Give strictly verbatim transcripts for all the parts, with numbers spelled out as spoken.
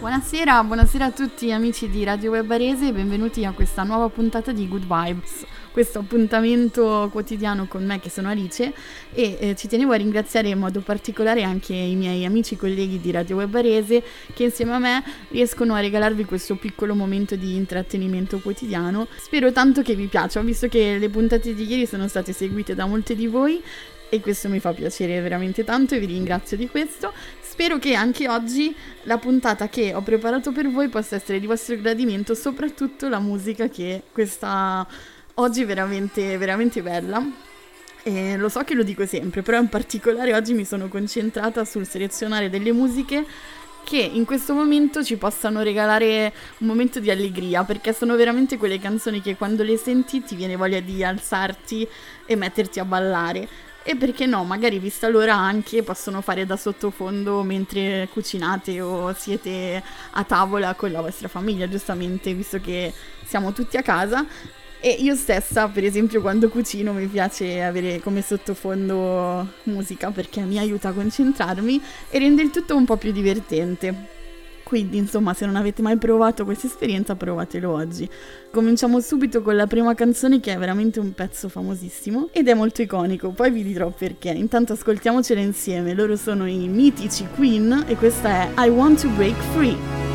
Buonasera, buonasera a tutti amici di Radio Web Barese e benvenuti a questa nuova puntata di Good Vibes, questo appuntamento quotidiano con me che sono Alice e eh, ci tenevo a ringraziare in modo particolare anche i miei amici colleghi di Radio Web Barese che insieme a me riescono a regalarvi questo piccolo momento di intrattenimento quotidiano. Spero tanto che vi piaccia, ho visto che le puntate di ieri sono state seguite da molti di voi e questo mi fa piacere veramente tanto e vi ringrazio di questo. Spero che anche oggi la puntata che ho preparato per voi possa essere di vostro gradimento, soprattutto la musica che questa oggi è veramente, veramente bella. E lo so che lo dico sempre, però in particolare oggi mi sono concentrata sul selezionare delle musiche che in questo momento ci possano regalare un momento di allegria, perché sono veramente quelle canzoni che quando le senti ti viene voglia di alzarti e metterti a ballare. E perché no, magari vista l'ora anche possono fare da sottofondo mentre cucinate o siete a tavola con la vostra famiglia, giustamente, visto che siamo tutti a casa. E io stessa, per esempio, quando cucino mi piace avere come sottofondo musica perché mi aiuta a concentrarmi e rende il tutto un po' più divertente. Quindi, insomma, se non avete mai provato questa esperienza, provatelo oggi. Cominciamo subito con la prima canzone che è veramente un pezzo famosissimo ed è molto iconico, poi vi dirò perché. Intanto ascoltiamocela insieme, loro sono i mitici Queen e questa è I Want to Break Free. Free.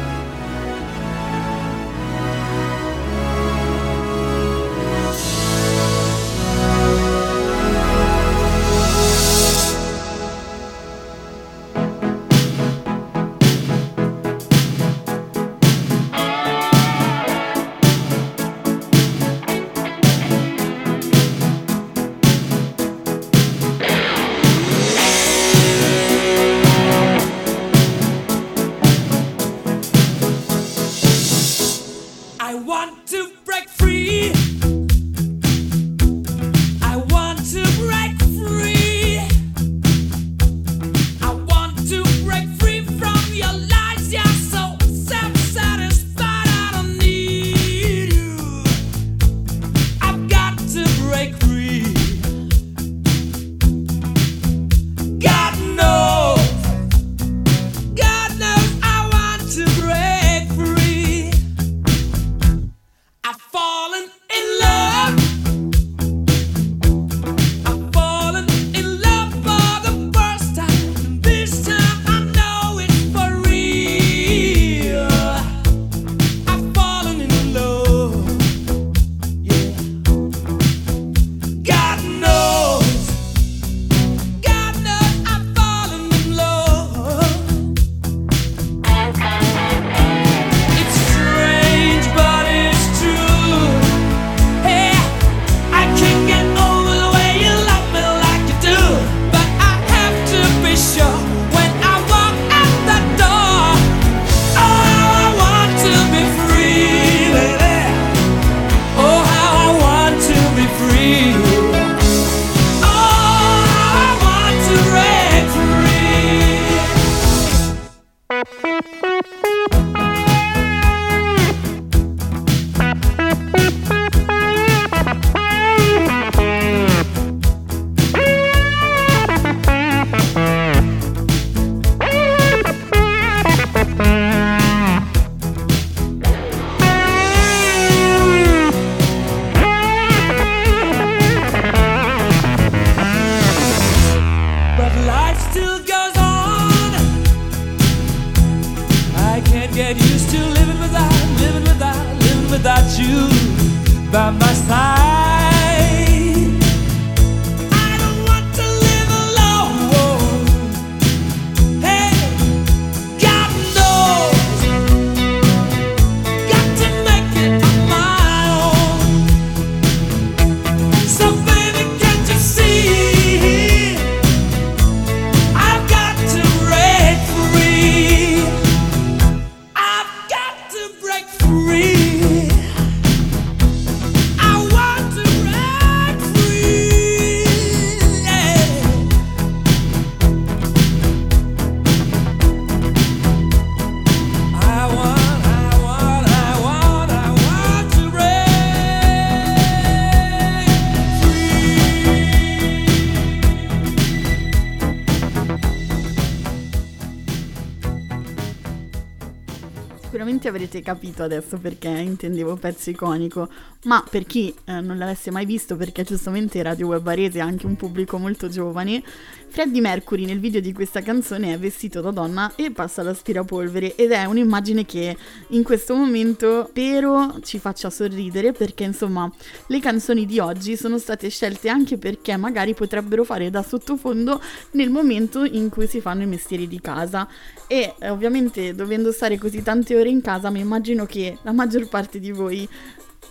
sicuramente avrete capito adesso perché intendevo pezzo iconico, ma per chi eh, non l'avesse mai visto, perché giustamente Radio Web Arese ha anche un pubblico molto giovane, Freddie Mercury nel video di questa canzone è vestito da donna e passa l'aspirapolvere, ed è un'immagine che in questo momento spero ci faccia sorridere, perché insomma le canzoni di oggi sono state scelte anche perché magari potrebbero fare da sottofondo nel momento in cui si fanno i mestieri di casa, e eh, ovviamente dovendo stare così tante ore in casa mi immagino che la maggior parte di voi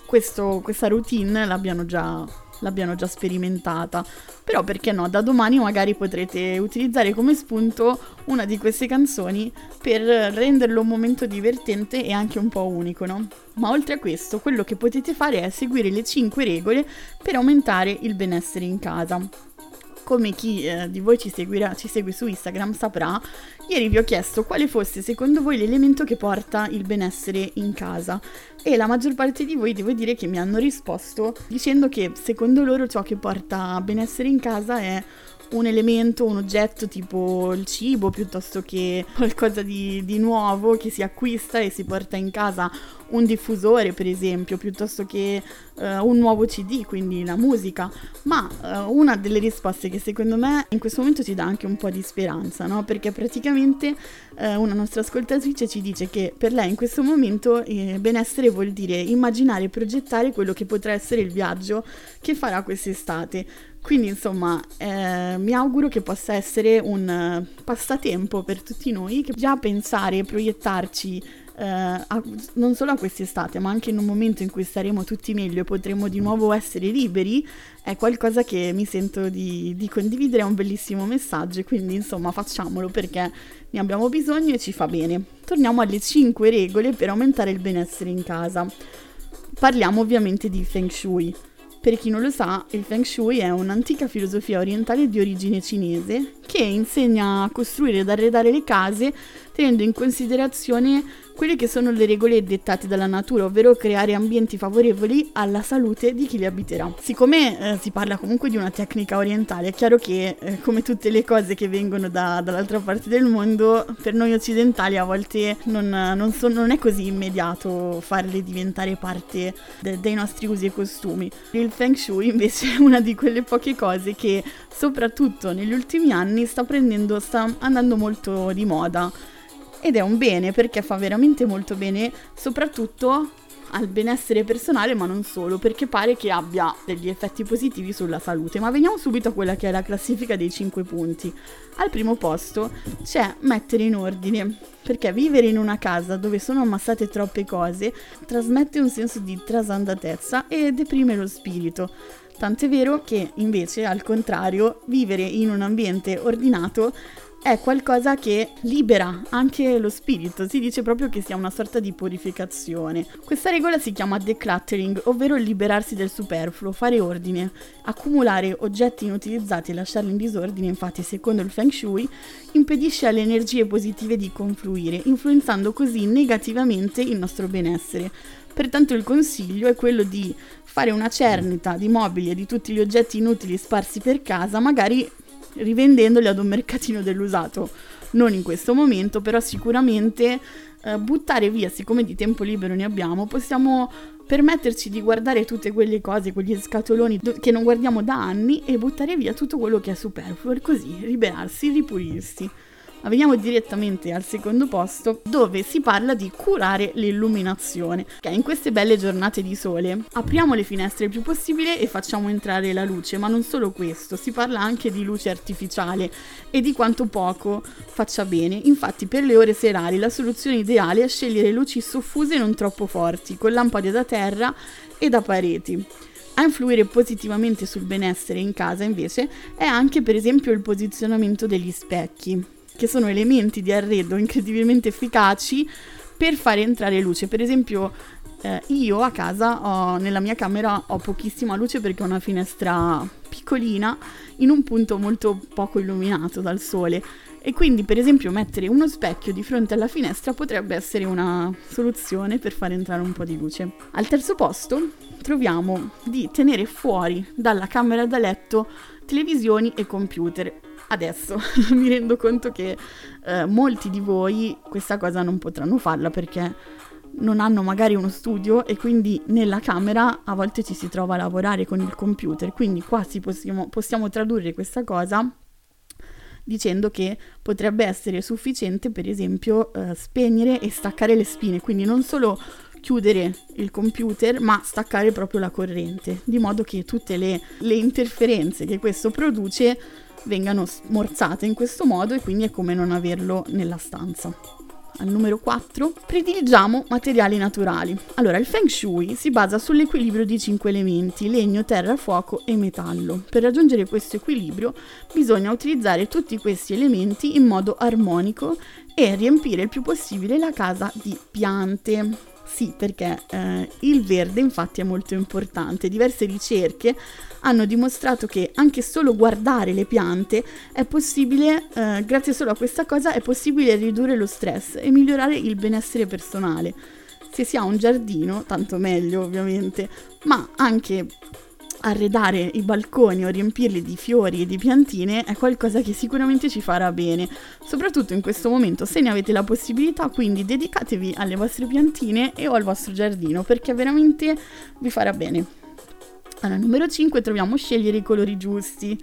questo, questa routine l'abbiano già, l'abbiano già sperimentata. Però perché no, da domani magari potrete utilizzare come spunto una di queste canzoni per renderlo un momento divertente e anche un po' unico, no? Ma oltre a questo, quello che potete fare è seguire le cinque regole per aumentare il benessere in casa. Come chi eh, di voi ci seguirà, ci segue su Instagram saprà, ieri vi ho chiesto quale fosse secondo voi l'elemento che porta il benessere in casa, e la maggior parte di voi devo dire che mi hanno risposto dicendo che secondo loro ciò che porta benessere in casa è un elemento, un oggetto tipo il cibo, piuttosto che qualcosa di, di nuovo che si acquista e si porta in casa, un diffusore per esempio, piuttosto che eh, un nuovo C D, quindi la musica. Ma eh, una delle risposte che secondo me in questo momento ci dà anche un po' di speranza, no? Perché praticamente eh, una nostra ascoltatrice ci dice che per lei in questo momento eh, benessere vuol dire immaginare e progettare quello che potrà essere il viaggio che farà quest'estate. Quindi insomma eh, mi auguro che possa essere un passatempo per tutti noi, che già pensare e proiettarci eh, a, non solo a quest'estate, ma anche in un momento in cui staremo tutti meglio e potremo di nuovo essere liberi, è qualcosa che mi sento di, di condividere, è un bellissimo messaggio, e quindi insomma facciamolo perché ne abbiamo bisogno e ci fa bene. Torniamo alle cinque regole per aumentare il benessere in casa. Parliamo ovviamente di Feng Shui. Per chi non lo sa, il Feng Shui è un'antica filosofia orientale di origine cinese che insegna a costruire ed arredare le case tenendo in considerazione quelle che sono le regole dettate dalla natura, ovvero creare ambienti favorevoli alla salute di chi li abiterà. Siccome eh, si parla comunque di una tecnica orientale, è chiaro che eh, come tutte le cose che vengono da, dall'altra parte del mondo, per noi occidentali a volte non, non, so, non è così immediato farle diventare parte de, dei nostri usi e costumi. Il Feng Shui invece è una di quelle poche cose che soprattutto negli ultimi anni sta prendendo, sta andando molto di moda. Ed è un bene, perché fa veramente molto bene, soprattutto al benessere personale, ma non solo, perché pare che abbia degli effetti positivi sulla salute. Ma veniamo subito a quella che è la classifica dei cinque punti. Al primo posto c'è mettere in ordine, perché vivere in una casa dove sono ammassate troppe cose trasmette un senso di trasandatezza e deprime lo spirito. Tant'è vero che invece, al contrario, vivere in un ambiente ordinato è qualcosa che libera anche lo spirito, si dice proprio che sia una sorta di purificazione. Questa regola si chiama decluttering, ovvero liberarsi del superfluo, fare ordine. Accumulare oggetti inutilizzati e lasciarli in disordine, infatti, secondo il Feng Shui, impedisce alle energie positive di confluire, influenzando così negativamente il nostro benessere. Pertanto il consiglio è quello di fare una cernita di mobili e di tutti gli oggetti inutili sparsi per casa, magari rivendendoli ad un mercatino dell'usato, non in questo momento, però sicuramente eh, buttare via, siccome di tempo libero ne abbiamo, possiamo permetterci di guardare tutte quelle cose, quegli scatoloni do- che non guardiamo da anni, e buttare via tutto quello che è superfluo, e così liberarsi, ripulirsi. Ma veniamo direttamente al secondo posto, dove si parla di curare l'illuminazione. Okay, in queste belle giornate di sole apriamo le finestre il più possibile e facciamo entrare la luce, ma non solo questo, si parla anche di luce artificiale e di quanto poco faccia bene. Infatti per le ore serali la soluzione ideale è scegliere luci soffuse e non troppo forti, con lampade da terra e da pareti. A influire positivamente sul benessere in casa invece è anche per esempio il posizionamento degli specchi, che sono elementi di arredo incredibilmente efficaci per fare entrare luce. Per esempio eh, io a casa ho, nella mia camera ho pochissima luce perché ho una finestra piccolina in un punto molto poco illuminato dal sole, e quindi per esempio mettere uno specchio di fronte alla finestra potrebbe essere una soluzione per far entrare un po' di luce. Al terzo posto troviamo di tenere fuori dalla camera da letto televisioni e computer. Adesso mi rendo conto che eh, molti di voi questa cosa non potranno farla perché non hanno magari uno studio e quindi nella camera a volte ci si trova a lavorare con il computer, quindi qua si possiamo, possiamo tradurre questa cosa dicendo che potrebbe essere sufficiente per esempio eh, spegnere e staccare le spine, quindi non solo chiudere il computer ma staccare proprio la corrente, di modo che tutte le, le interferenze che questo produce vengano smorzate in questo modo e quindi è come non averlo nella stanza. Al numero quattro prediligiamo materiali naturali. Allora, il Feng Shui si basa sull'equilibrio di cinque elementi: legno, terra, fuoco e metallo. Per raggiungere questo equilibrio bisogna utilizzare tutti questi elementi in modo armonico e riempire il più possibile la casa di piante. Sì, perché eh, il verde infatti è molto importante. Diverse ricerche hanno dimostrato che anche solo guardare le piante è possibile, eh, grazie solo a questa cosa, è possibile ridurre lo stress e migliorare il benessere personale. Se si ha un giardino, tanto meglio ovviamente, ma anche arredare i balconi o riempirli di fiori e di piantine è qualcosa che sicuramente ci farà bene, soprattutto in questo momento se ne avete la possibilità, quindi dedicatevi alle vostre piantine e o al vostro giardino perché veramente vi farà bene. Allora, numero cinque troviamo scegliere i colori giusti.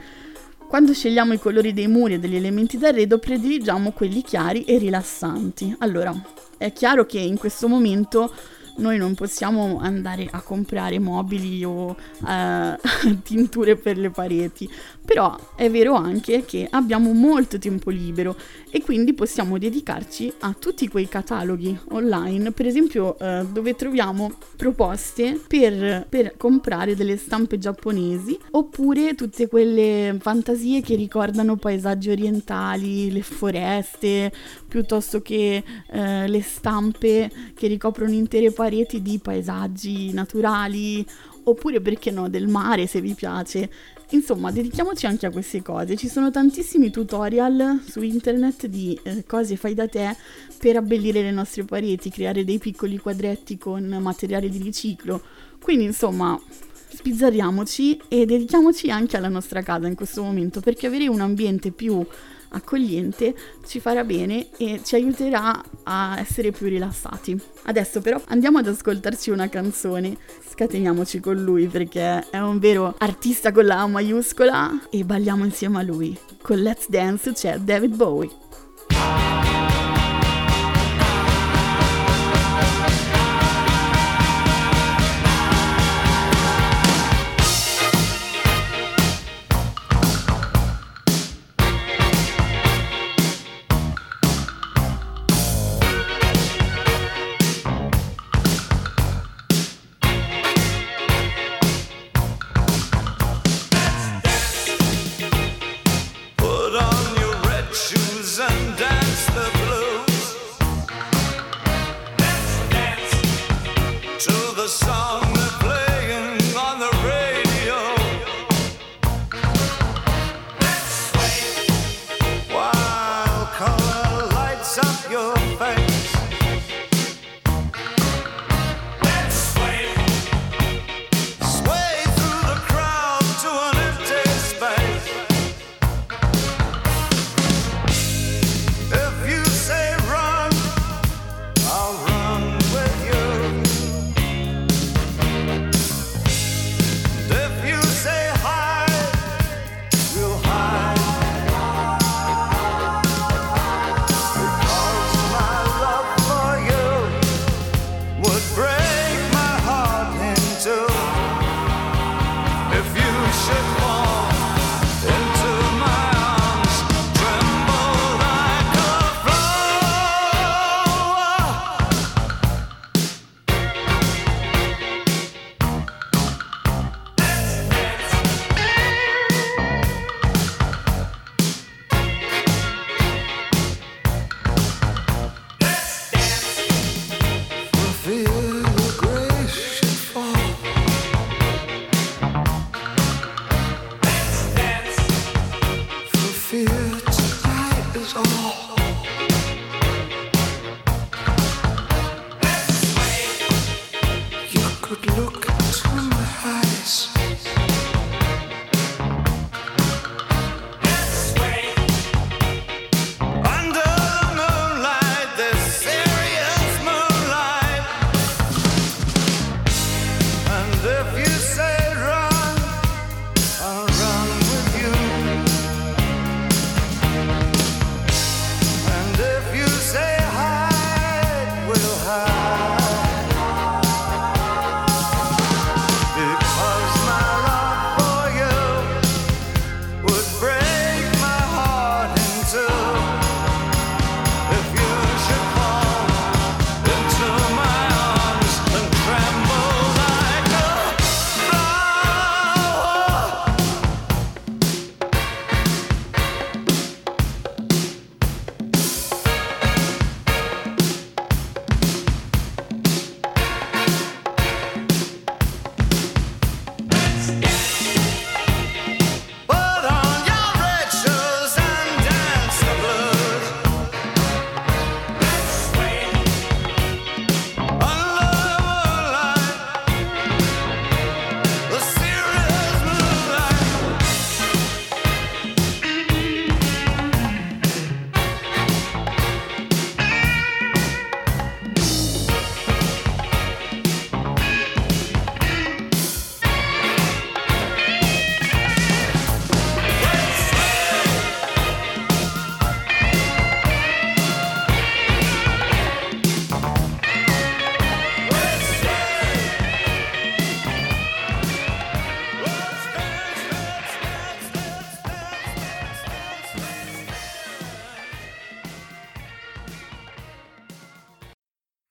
Quando scegliamo i colori dei muri e degli elementi d'arredo prediligiamo quelli chiari e rilassanti. Allora, è chiaro che in questo momento noi non possiamo andare a comprare mobili o eh, tinture per le pareti, però è vero anche che abbiamo molto tempo libero e quindi possiamo dedicarci a tutti quei cataloghi online, per esempio eh, dove troviamo proposte per, per comprare delle stampe giapponesi oppure tutte quelle fantasie che ricordano paesaggi orientali, le foreste, piuttosto che eh, le stampe che ricoprono intere paesi di paesaggi naturali, oppure perché no del mare se vi piace. Insomma, dedichiamoci anche a queste cose. Ci sono tantissimi tutorial su internet di eh, cose fai da te per abbellire le nostre pareti, creare dei piccoli quadretti con materiale di riciclo, quindi insomma spizzarriamoci e dedichiamoci anche alla nostra casa in questo momento, perché avere un ambiente più accogliente ci farà bene e ci aiuterà a essere più rilassati. Adesso però andiamo ad ascoltarci una canzone, scateniamoci con lui perché è un vero artista con la A maiuscola e balliamo insieme a lui. Con Let's Dance c'è David Bowie.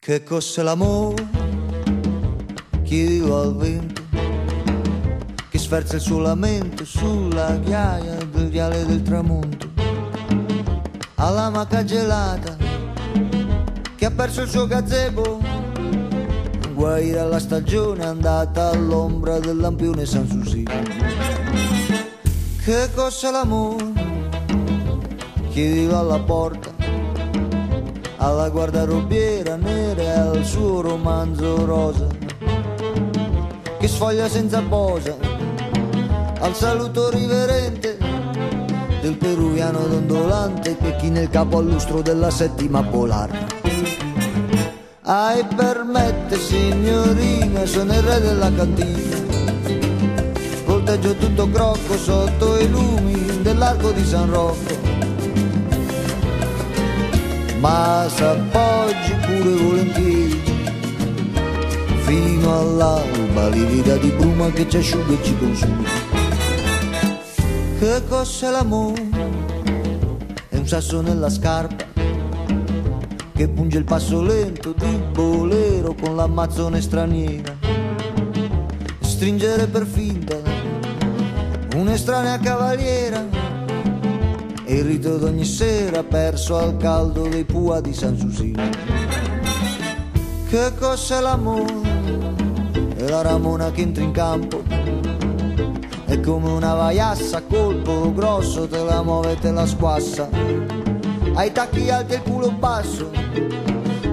che cos'è l'amore, chi al vento, chi sferza il suo lamento sulla ghiaia del viale del tramonto, alla maca gelata che ha perso il suo gazebo, guaira la stagione andata all'ombra del lampione San Giuseppe. Che cos'è l'amore, chi vive alla porta, alla guardarobiera nera e al suo romanzo rosa, che sfoglia senza posa al saluto riverente del peruviano dondolante che china il capo al lustro della settima polare. Ai permette signorina, sono il re della cantina, volteggio tutto crocco sotto i lumi dell'arco di San Rocco, ma s'appoggi pure volentieri fino all'alba livida di bruma che ci asciuga e ci consuma. Che cos'è l'amore? È un sasso nella scarpa che punge il passo lento di bolero con l'ammazzone straniera, stringere per finta un'estranea cavaliera, e il rito d'ogni sera perso al caldo dei pua di San Susino. Che cos'è l'amore? È la ramona che entra in campo, è come una vaiassa, colpo grosso, te la muove e te la squassa, ai tacchi alti e il culo basso,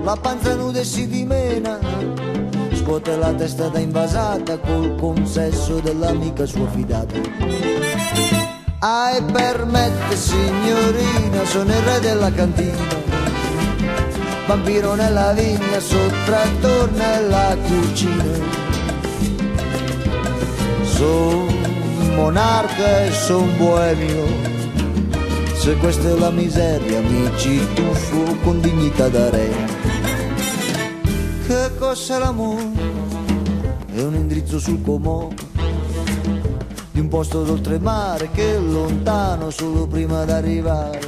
la panza nuda e si dimena, scuote la testa da invasata col consesso dell'amica sua fidata. Ai permette signorina, sono il re della cantina, vampiro nella vigna, sottrattor nella cucina, sono monarca e son boemio, se questa è la miseria mi ci tuffo con dignità da re. Che cos'è l'amore? È un indirizzo sul comò di un posto d'oltremare che è lontano solo prima d'arrivare.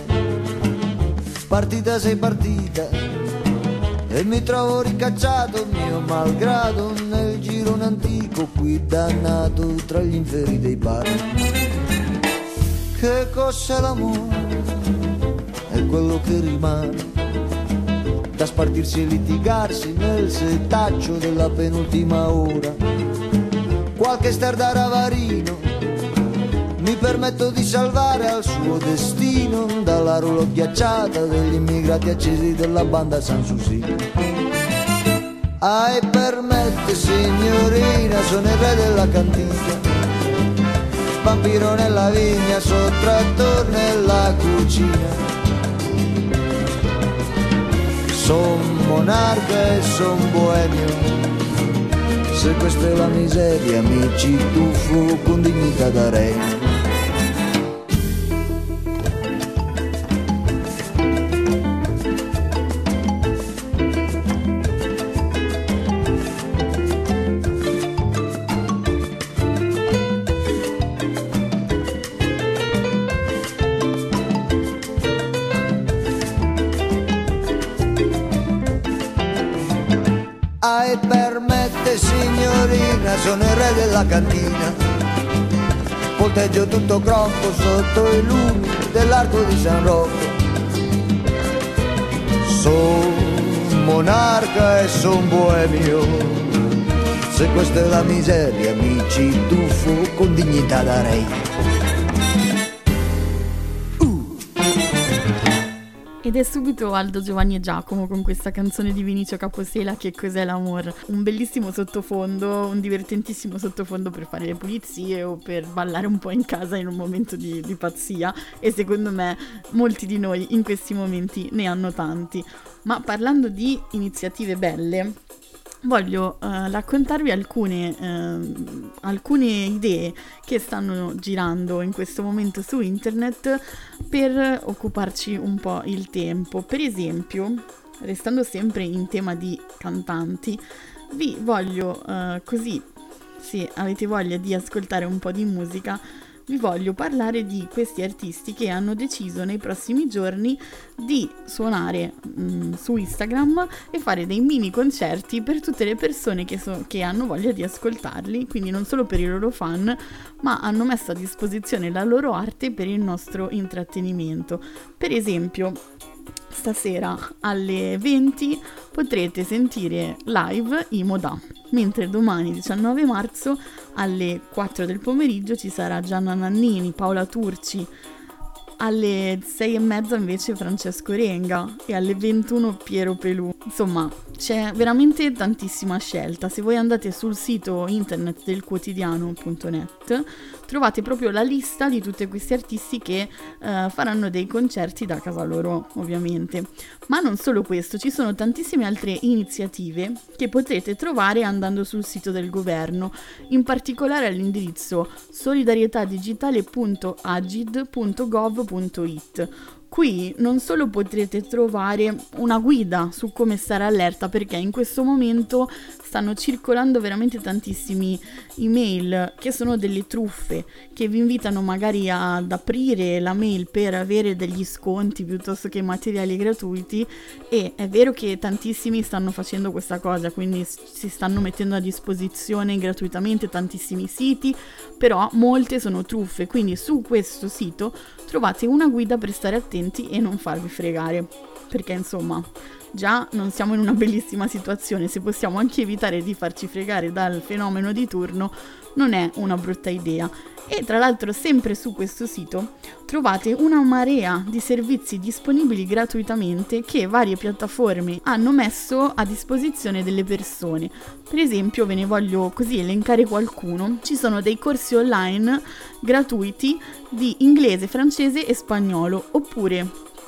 Partita sei partita e mi trovo ricacciato mio malgrado nel girone antico qui dannato tra gli inferi dei bar. Che cos'è l'amore? È quello che rimane da spartirsi e litigarsi nel setaccio della penultima ora. Qualche star da ravarino mi permetto di salvare al suo destino dalla rulo ghiacciata degli immigrati accesi della banda San Susino. Ai permette signorina, sono il re della cantina, vampiro nella vigna, sottrattor nella cucina, son monarca e son boemio, se questa è la miseria mi ci tuffo con dignità da re. Sono il re della cantina, volteggio tutto crocco sotto i lumi dell'arco di San Rocco, son monarca e son boemio, se questa è la miseria mi ci tuffo con dignità da re. uh. Ed è subito Aldo Giovanni e Giacomo con questa canzone di Vinicio Capossela, Che cos'è l'amor? Un bellissimo sottofondo, un divertentissimo sottofondo per fare le pulizie o per ballare un po' in casa in un momento di, di pazzia, e secondo me molti di noi in questi momenti ne hanno tanti. Ma parlando di iniziative belle, voglio eh, raccontarvi alcune, eh, alcune idee che stanno girando in questo momento su internet per occuparci un po' il tempo. Per esempio, restando sempre in tema di cantanti, vi voglio eh, così, se avete voglia di ascoltare un po' di musica, vi voglio parlare di questi artisti che hanno deciso nei prossimi giorni di suonare mh, su Instagram e fare dei mini concerti per tutte le persone che, so- che hanno voglia di ascoltarli, quindi non solo per i loro fan, ma hanno messo a disposizione la loro arte per il nostro intrattenimento. Per esempio, stasera alle venti potrete sentire live i Moda, mentre domani diciannove marzo alle quattro del pomeriggio ci sarà Gianna Nannini, Paola Turci, alle sei e mezza invece Francesco Renga e alle ventuno Piero Pelù. Insomma, c'è veramente tantissima scelta. Se voi andate sul sito internet del quotidiano punto net trovate proprio la lista di tutti questi artisti che eh, faranno dei concerti da casa loro, ovviamente. Ma non solo questo, ci sono tantissime altre iniziative che potrete trovare andando sul sito del governo, in particolare all'indirizzo solidarietà digitale punto agid punto gov punto it. Qui non solo potrete trovare una guida su come stare allerta, perché in questo momento stanno circolando veramente tantissimi email che sono delle truffe, che vi invitano magari ad aprire la mail per avere degli sconti piuttosto che materiali gratuiti, e è vero che tantissimi stanno facendo questa cosa, quindi si stanno mettendo a disposizione gratuitamente tantissimi siti, però molte sono truffe, quindi su questo sito trovate una guida per stare attenti e non farvi fregare, perché insomma già non siamo in una bellissima situazione, se possiamo anche evitare di farci fregare dal fenomeno di turno non è una brutta idea. E tra l'altro sempre su questo sito trovate una marea di servizi disponibili gratuitamente che varie piattaforme hanno messo a disposizione delle persone. Per esempio, ve ne voglio così elencare qualcuno, ci sono dei corsi online gratuiti di inglese, francese e spagnolo, oppure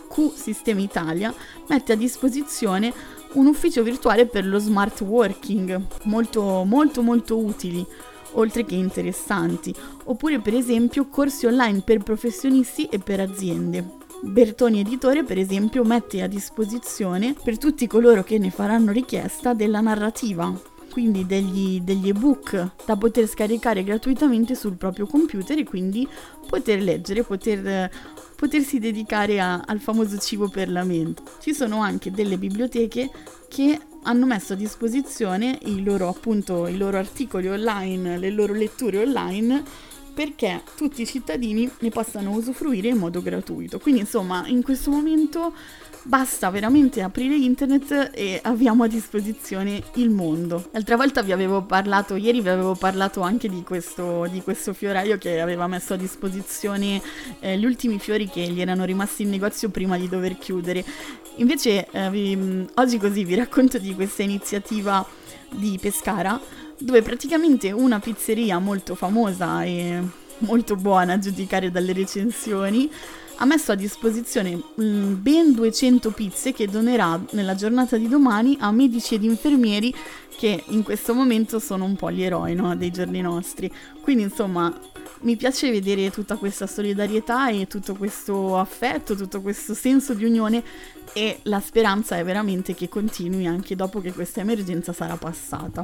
Q Sistema Italia mette a disposizione un ufficio virtuale per lo smart working, molto molto molto utili, oltre che interessanti. Oppure per esempio corsi online per professionisti e per aziende. Bertoni Editore per esempio mette a disposizione per tutti coloro che ne faranno richiesta della narrativa, quindi degli, degli ebook da poter scaricare gratuitamente sul proprio computer e quindi poter leggere, poter... potersi dedicare a, al famoso cibo per la mente. Ci sono anche delle biblioteche che hanno messo a disposizione i loro, appunto, i loro articoli online, le loro letture online, perché tutti i cittadini ne possano usufruire in modo gratuito. Quindi insomma, in questo momento basta veramente aprire internet e abbiamo a disposizione il mondo. L'altra volta vi avevo parlato, ieri vi avevo parlato anche di questo, di questo fioraio che aveva messo a disposizione eh, gli ultimi fiori che gli erano rimasti in negozio prima di dover chiudere. Invece eh, vi, oggi così vi racconto di questa iniziativa di Pescara, dove praticamente una pizzeria molto famosa e molto buona a giudicare dalle recensioni ha messo a disposizione ben duecento pizze che donerà nella giornata di domani a medici ed infermieri, che in questo momento sono un po' gli eroi, no, dei giorni nostri. Quindi insomma, mi piace vedere tutta questa solidarietà e tutto questo affetto, tutto questo senso di unione, e la speranza è veramente che continui anche dopo che questa emergenza sarà passata.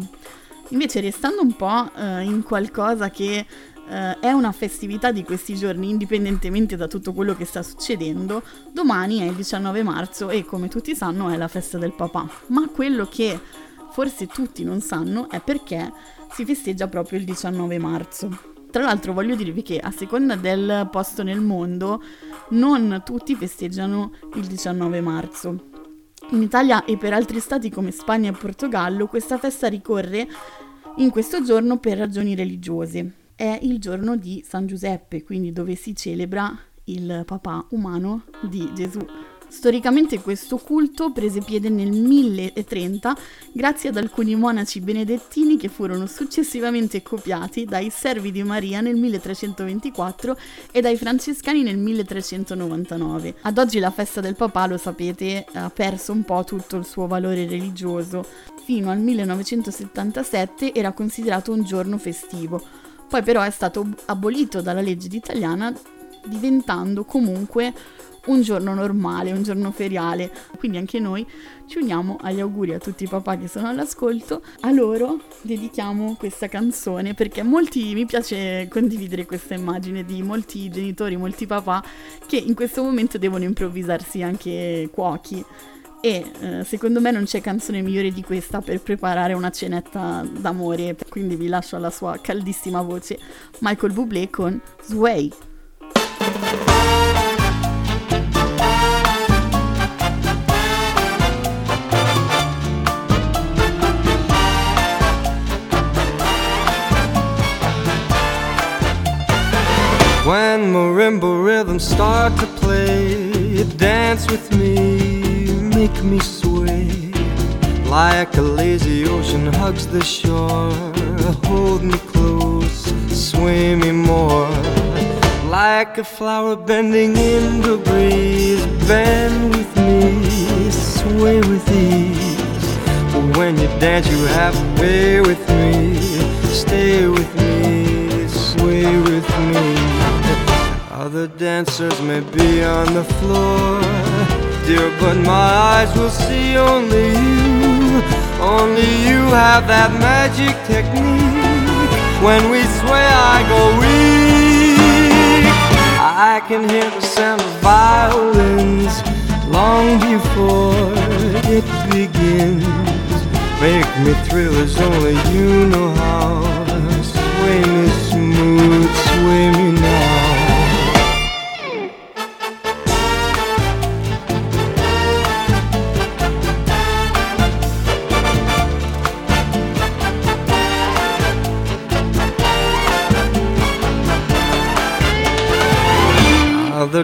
Invece, restando un po' eh, in qualcosa che Uh, è una festività di questi giorni, indipendentemente da tutto quello che sta succedendo, domani è il diciannove marzo e, come tutti sanno, è la festa del papà. Ma quello che forse tutti non sanno è perché si festeggia proprio il diciannove marzo. Tra l'altro voglio dirvi che a seconda del posto nel mondo non tutti festeggiano il diciannove marzo. In Italia e per altri stati come Spagna e Portogallo questa festa ricorre in questo giorno per ragioni religiose. È il giorno di San Giuseppe, quindi dove si celebra il papà umano di Gesù. Storicamente questo culto prese piede nel mille e trenta grazie ad alcuni monaci benedettini che furono successivamente copiati dai servi di Maria nel milletrecentoventiquattro e dai francescani nel milletrecentonovantanove. Ad oggi la festa del papà, lo sapete, ha perso un po' tutto il suo valore religioso. Fino al millenovecentosettantasette era considerato un giorno festivo. Poi però è stato abolito dalla legge italiana, diventando comunque un giorno normale, un giorno feriale. Quindi anche noi ci uniamo agli auguri a tutti i papà che sono all'ascolto. A loro dedichiamo questa canzone perché molti, mi piace condividere questa immagine di molti genitori, molti papà che in questo momento devono improvvisarsi anche cuochi. E eh, secondo me non c'è canzone migliore di questa per preparare una cenetta d'amore, quindi vi lascio alla sua caldissima voce, Michael Bublé con Sway. When marimba rhythms start to play, you dance with me, make me sway, like a lazy ocean hugs the shore, hold me close, sway me more, like a flower bending in the breeze, bend with me, sway with ease, when you dance you have a way with me, stay with me, sway with me, other dancers may be on the floor, dear, but my eyes will see only you. Only you have that magic technique. When we sway, I go weak. I can hear the sound of violins long before it begins. Make me thrill as only you know how. Sway me smooth, sway me now. Other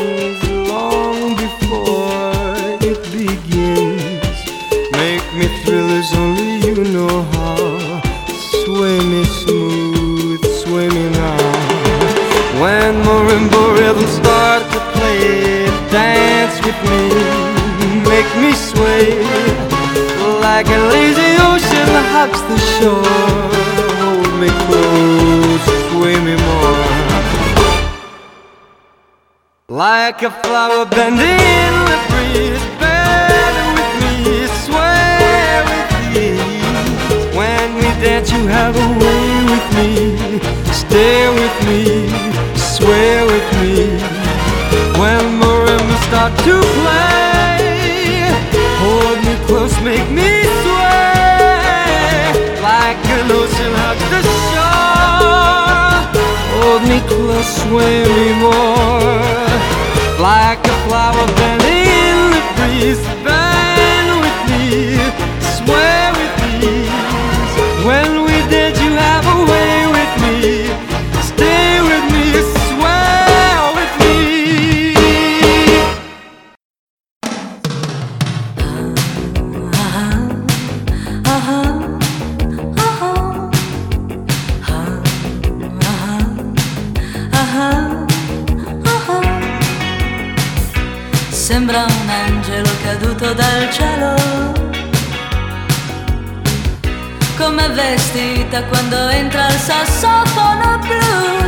long before it begins. Make me thrill as only you know how. Sway me smooth, sway me now. When marimba rhythms start to play, dance with me, make me sway, like a lazy ocean hugs the shore, hold me close, sway me more, like a flower bending in the breeze, bend with me, sway with me, when we dance you have a way with me, stay with me, swear with me, when marimbas start to play, hold me close, make me sway, like an ocean hugs the shore, hold me close, sway me more, like a flower bending in the breeze, bend with me, swear with me, when we did you have a way with me, stay with me, sembra un angelo caduto dal cielo, com'è vestita quando entra il sassofono blu,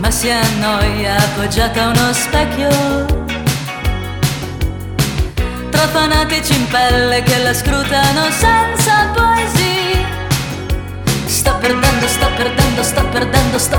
ma si annoia appoggiata a uno specchio, tra fanatici in pelle che la scrutano senza poesie. Sta perdendo, sta perdendo, sta perdendo, sta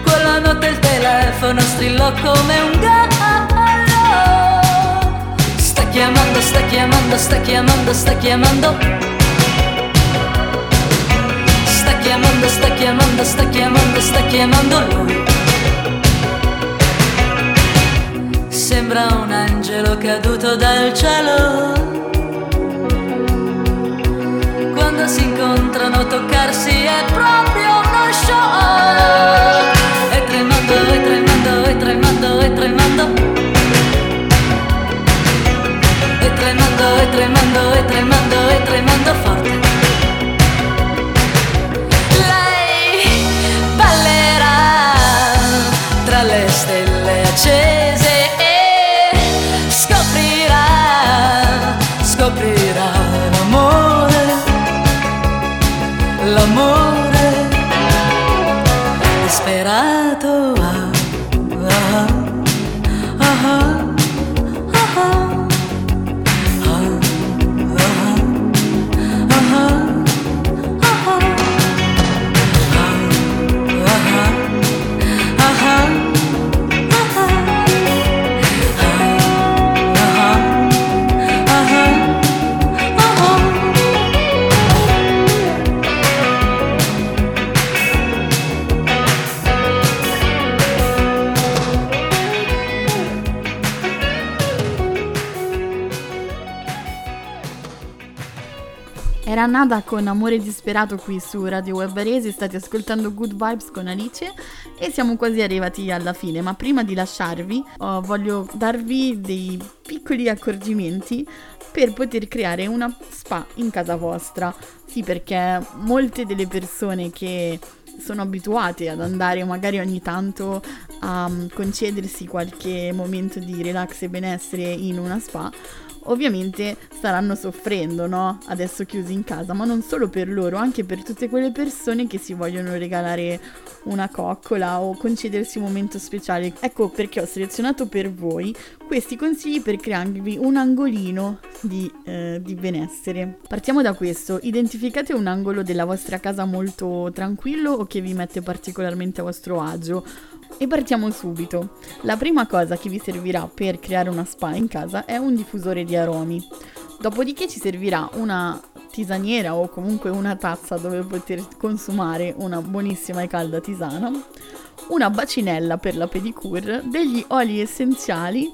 Quella notte il telefono strillò come un gallo. Sta chiamando, sta chiamando, sta chiamando, sta chiamando. Sta chiamando, sta chiamando, sta chiamando, sta chiamando lui. Sembra un angelo caduto dal cielo. Quando si incontrano toccarsi è proprio uno show. E tremando, e tremando, e tremando, e tremando. E tremando, e tremando, e tremando, e tremando forte. Accese e scoprirà, scoprirà l'amore, l'amore disperato. Ah, ah, ah, ah, ah, ah, ah, ah, ah, ah. Era Nada con Amore Disperato qui su Radio Web Barese, state ascoltando Good Vibes con Alice e siamo quasi arrivati alla fine, ma prima di lasciarvi oh, voglio darvi dei piccoli accorgimenti per poter creare una spa in casa vostra. Sì, perché molte delle persone che sono abituate ad andare magari ogni tanto a concedersi qualche momento di relax e benessere in una spa, ovviamente staranno soffrendo, no? Adesso chiusi in casa, ma non solo per loro, anche per tutte quelle persone che si vogliono regalare una coccola o concedersi un momento speciale. Ecco perché ho selezionato per voi questi consigli per crearvi un angolino di, eh, di benessere. Partiamo da questo: identificate un angolo della vostra casa molto tranquillo o che vi mette particolarmente a vostro agio. E partiamo subito. La prima cosa che vi servirà per creare una spa in casa è un diffusore di aromi. Dopodiché ci servirà una tisaniera o comunque una tazza dove poter consumare una buonissima e calda tisana, una bacinella per la pedicure, degli oli essenziali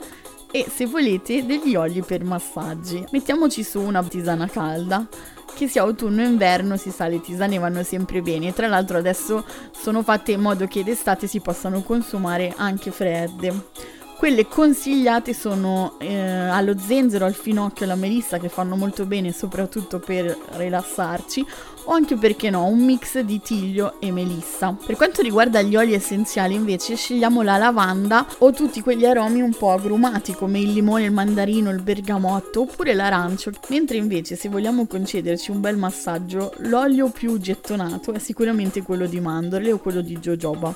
e, se volete, degli oli per massaggi. Mettiamoci su una tisana calda. Che sia autunno o inverno, si sa, le tisane vanno sempre bene. Tra l'altro adesso sono fatte in modo che d'estate si possano consumare anche fredde. Quelle consigliate sono eh, allo zenzero, al finocchio, alla melissa, che fanno molto bene soprattutto per rilassarci, o anche, perché no, un mix di tiglio e melissa. Per quanto riguarda gli oli essenziali invece scegliamo la lavanda o tutti quegli aromi un po' agrumati come il limone, il mandarino, il bergamotto oppure l'arancio, mentre invece se vogliamo concederci un bel massaggio l'olio più gettonato è sicuramente quello di mandorle o quello di jojoba,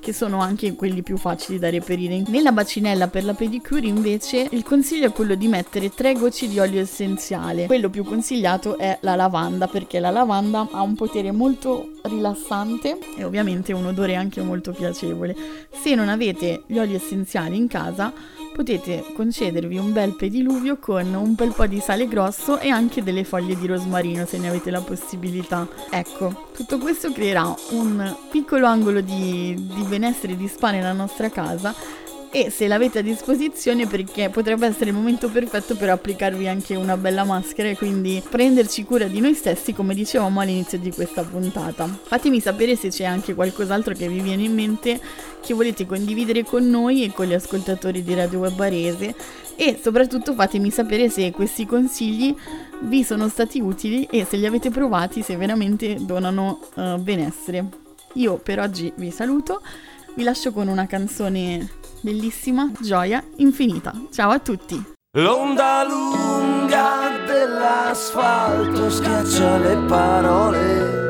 che sono anche quelli più facili da reperire. Nella bacinella per la pedicure invece il consiglio è quello di mettere tre gocce di olio essenziale. Quello più consigliato è la lavanda, perché la lavanda ha un potere molto rilassante e ovviamente un odore anche molto piacevole. Se non avete gli oli essenziali in casa potete concedervi un bel pediluvio con un bel po' di sale grosso e anche delle foglie di rosmarino se ne avete la possibilità. Ecco, tutto questo creerà un piccolo angolo di, di benessere, di spa nella nostra casa, e se l'avete a disposizione, perché potrebbe essere il momento perfetto per applicarvi anche una bella maschera e quindi prenderci cura di noi stessi, come dicevamo all'inizio di questa puntata. Fatemi sapere se c'è anche qualcos'altro che vi viene in mente che volete condividere con noi e con gli ascoltatori di Radio Web Barese, e soprattutto fatemi sapere se questi consigli vi sono stati utili e se li avete provati, se veramente donano uh, benessere. Io per oggi vi saluto, vi lascio con una canzone bellissima, gioia infinita. Ciao a tutti. L'onda lunga dell'asfalto schiaccia le parole.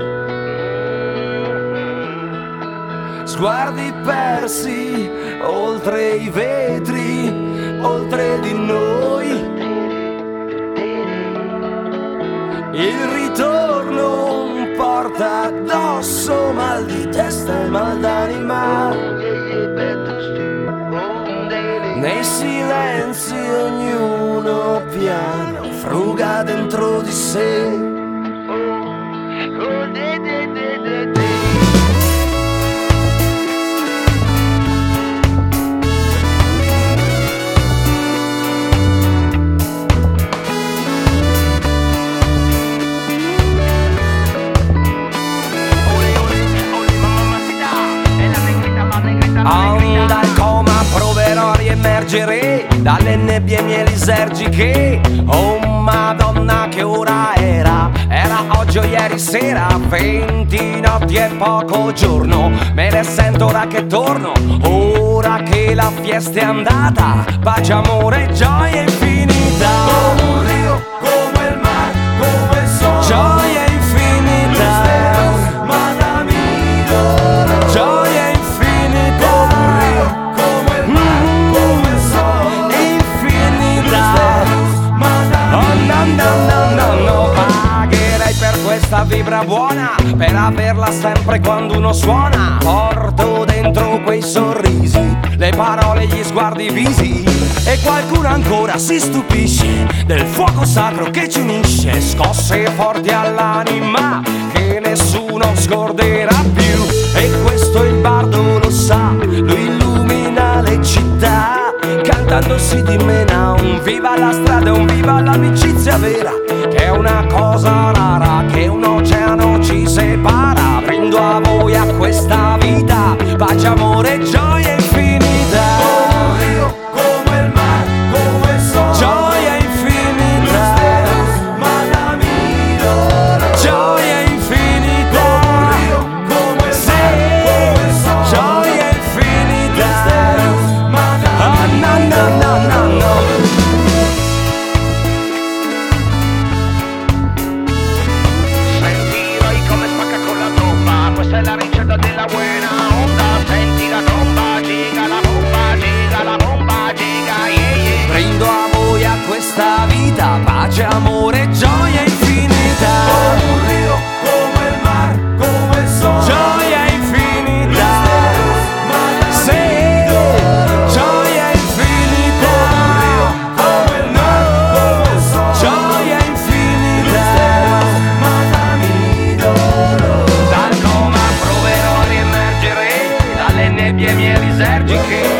sguardi persi oltre i vetri, oltre di noi. Il ritorno porta addosso mal di testa e mal d'anima. Nei silenzi ognuno piano fruga dentro di sé. Dal coma proverò a riemergere dalle nebbie mielisergiche. Oh madonna, che ora era? Era oggi o ieri sera? Venti notti e poco giorno, me ne sento ora che torno. Ora che la fiesta è andata, pace, amore e gioia infinita. Come un rio, come il mare, come il sole, gioia infinita. Questa vibra buona per averla sempre quando uno suona. Porto dentro quei sorrisi, le parole, gli sguardi visi. E qualcuno ancora si stupisce del fuoco sacro che ci unisce. Scosse forti all'anima che nessuno scorderà più. E questo il bardo lo sa, lui illumina le città. Cantando si dimena un viva la strada, un viva l'amicizia vera. È una cosa rara che un oceano ci separa. Brindo a voi, a questa vita, pace, amore e gioia infinita. Come un rio, come il mare, come il sole, gioia infinita. Gioia infinita. Come un rio, come il mare, come il sole, gioia infinita. No, no, no, no, no. Questa vita, pace, amore e gioia infinita. Come un rio, come il mare, come il sole, gioia infinita. Sì, gioia infinita. Come un rio, come il mare, come il sole, gioia infinita. Dal coma proverò a riemergere dalle nebbie mielisergiche.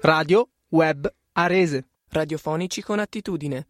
Radio Web Arese. Radiofonici con attitudine.